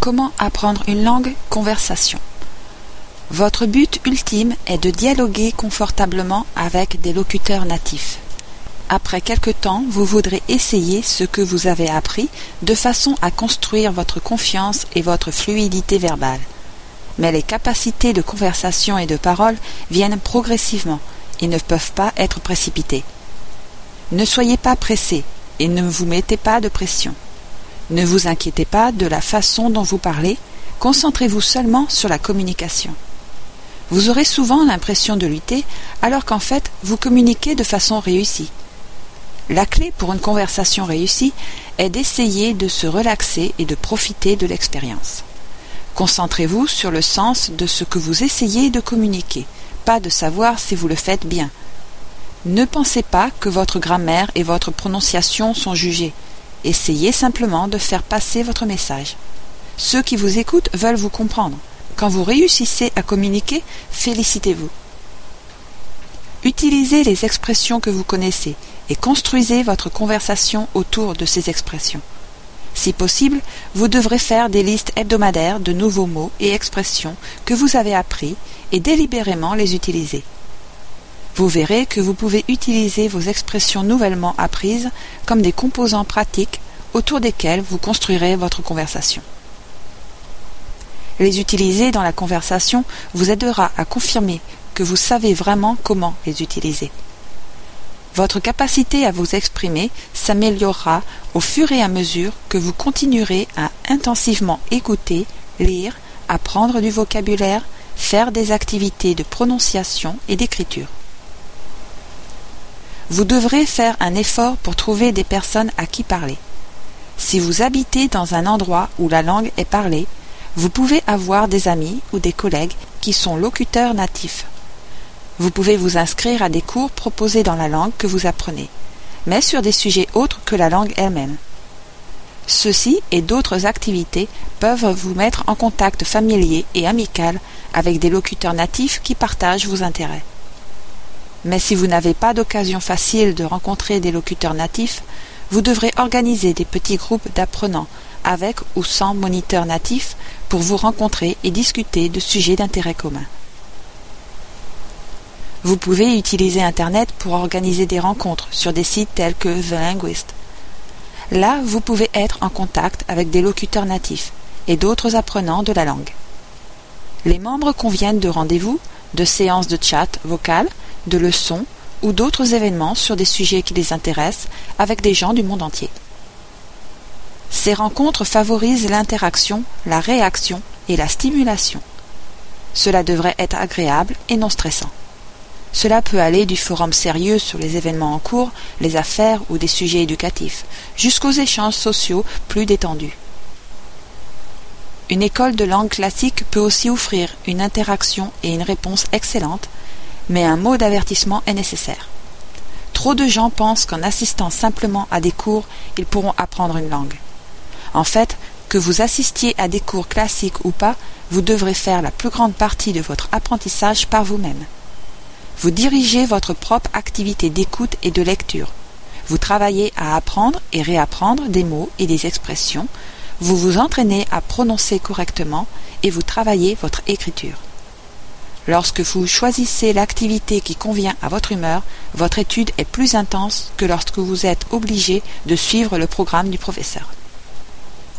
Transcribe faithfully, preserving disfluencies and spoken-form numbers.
Comment apprendre une langue? Conversation. Votre but ultime est de dialoguer confortablement avec des locuteurs natifs. Après quelque temps, vous voudrez essayer ce que vous avez appris de façon à construire votre confiance et votre fluidité verbale. Mais les capacités de conversation et de parole viennent progressivement et ne peuvent pas être précipitées. Ne soyez pas pressé et ne vous mettez pas de pression. Ne vous inquiétez pas de la façon dont vous parlez, concentrez-vous seulement sur la communication. Vous aurez souvent l'impression de lutter, alors qu'en fait, vous communiquez de façon réussie. La clé pour une conversation réussie est d'essayer de se relaxer et de profiter de l'expérience. Concentrez-vous sur le sens de ce que vous essayez de communiquer, pas de savoir si vous le faites bien. Ne pensez pas que votre grammaire et votre prononciation sont jugées. Essayez simplement de faire passer votre message. Ceux qui vous écoutent veulent vous comprendre. Quand vous réussissez à communiquer, félicitez-vous. Utilisez les expressions que vous connaissez et construisez votre conversation autour de ces expressions. Si possible, vous devrez faire des listes hebdomadaires de nouveaux mots et expressions que vous avez appris et délibérément les utiliser. Vous verrez que vous pouvez utiliser vos expressions nouvellement apprises comme des composants pratiques autour desquels vous construirez votre conversation. Les utiliser dans la conversation vous aidera à confirmer que vous savez vraiment comment les utiliser. Votre capacité à vous exprimer s'améliorera au fur et à mesure que vous continuerez à intensivement écouter, lire, apprendre du vocabulaire, faire des activités de prononciation et d'écriture. Vous devrez faire un effort pour trouver des personnes à qui parler. Si vous habitez dans un endroit où la langue est parlée, vous pouvez avoir des amis ou des collègues qui sont locuteurs natifs. Vous pouvez vous inscrire à des cours proposés dans la langue que vous apprenez, mais sur des sujets autres que la langue elle-même. Ceci et d'autres activités peuvent vous mettre en contact familier et amical avec des locuteurs natifs qui partagent vos intérêts. Mais si vous n'avez pas d'occasion facile de rencontrer des locuteurs natifs, vous devrez organiser des petits groupes d'apprenants avec ou sans moniteur natif pour vous rencontrer et discuter de sujets d'intérêt commun. Vous pouvez utiliser Internet pour organiser des rencontres sur des sites tels que The Linguist. Là, vous pouvez être en contact avec des locuteurs natifs et d'autres apprenants de la langue. Les membres conviennent de rendez-vous, de séances de chat vocal, de leçons ou d'autres événements sur des sujets qui les intéressent avec des gens du monde entier. Ces rencontres favorisent l'interaction, la réaction et la stimulation. Cela devrait être agréable et non stressant. Cela peut aller du forum sérieux sur les événements en cours, les affaires ou des sujets éducatifs, jusqu'aux échanges sociaux plus détendus. Une école de langue classique peut aussi offrir une interaction et une réponse excellentes, mais un mot d'avertissement est nécessaire. Trop de gens pensent qu'en assistant simplement à des cours, ils pourront apprendre une langue. En fait, que vous assistiez à des cours classiques ou pas, vous devrez faire la plus grande partie de votre apprentissage par vous-même. Vous dirigez votre propre activité d'écoute et de lecture. Vous travaillez à apprendre et réapprendre des mots et des expressions. Vous vous entraînez à prononcer correctement et vous travaillez votre écriture. Lorsque vous choisissez l'activité qui convient à votre humeur, votre étude est plus intense que lorsque vous êtes obligé de suivre le programme du professeur.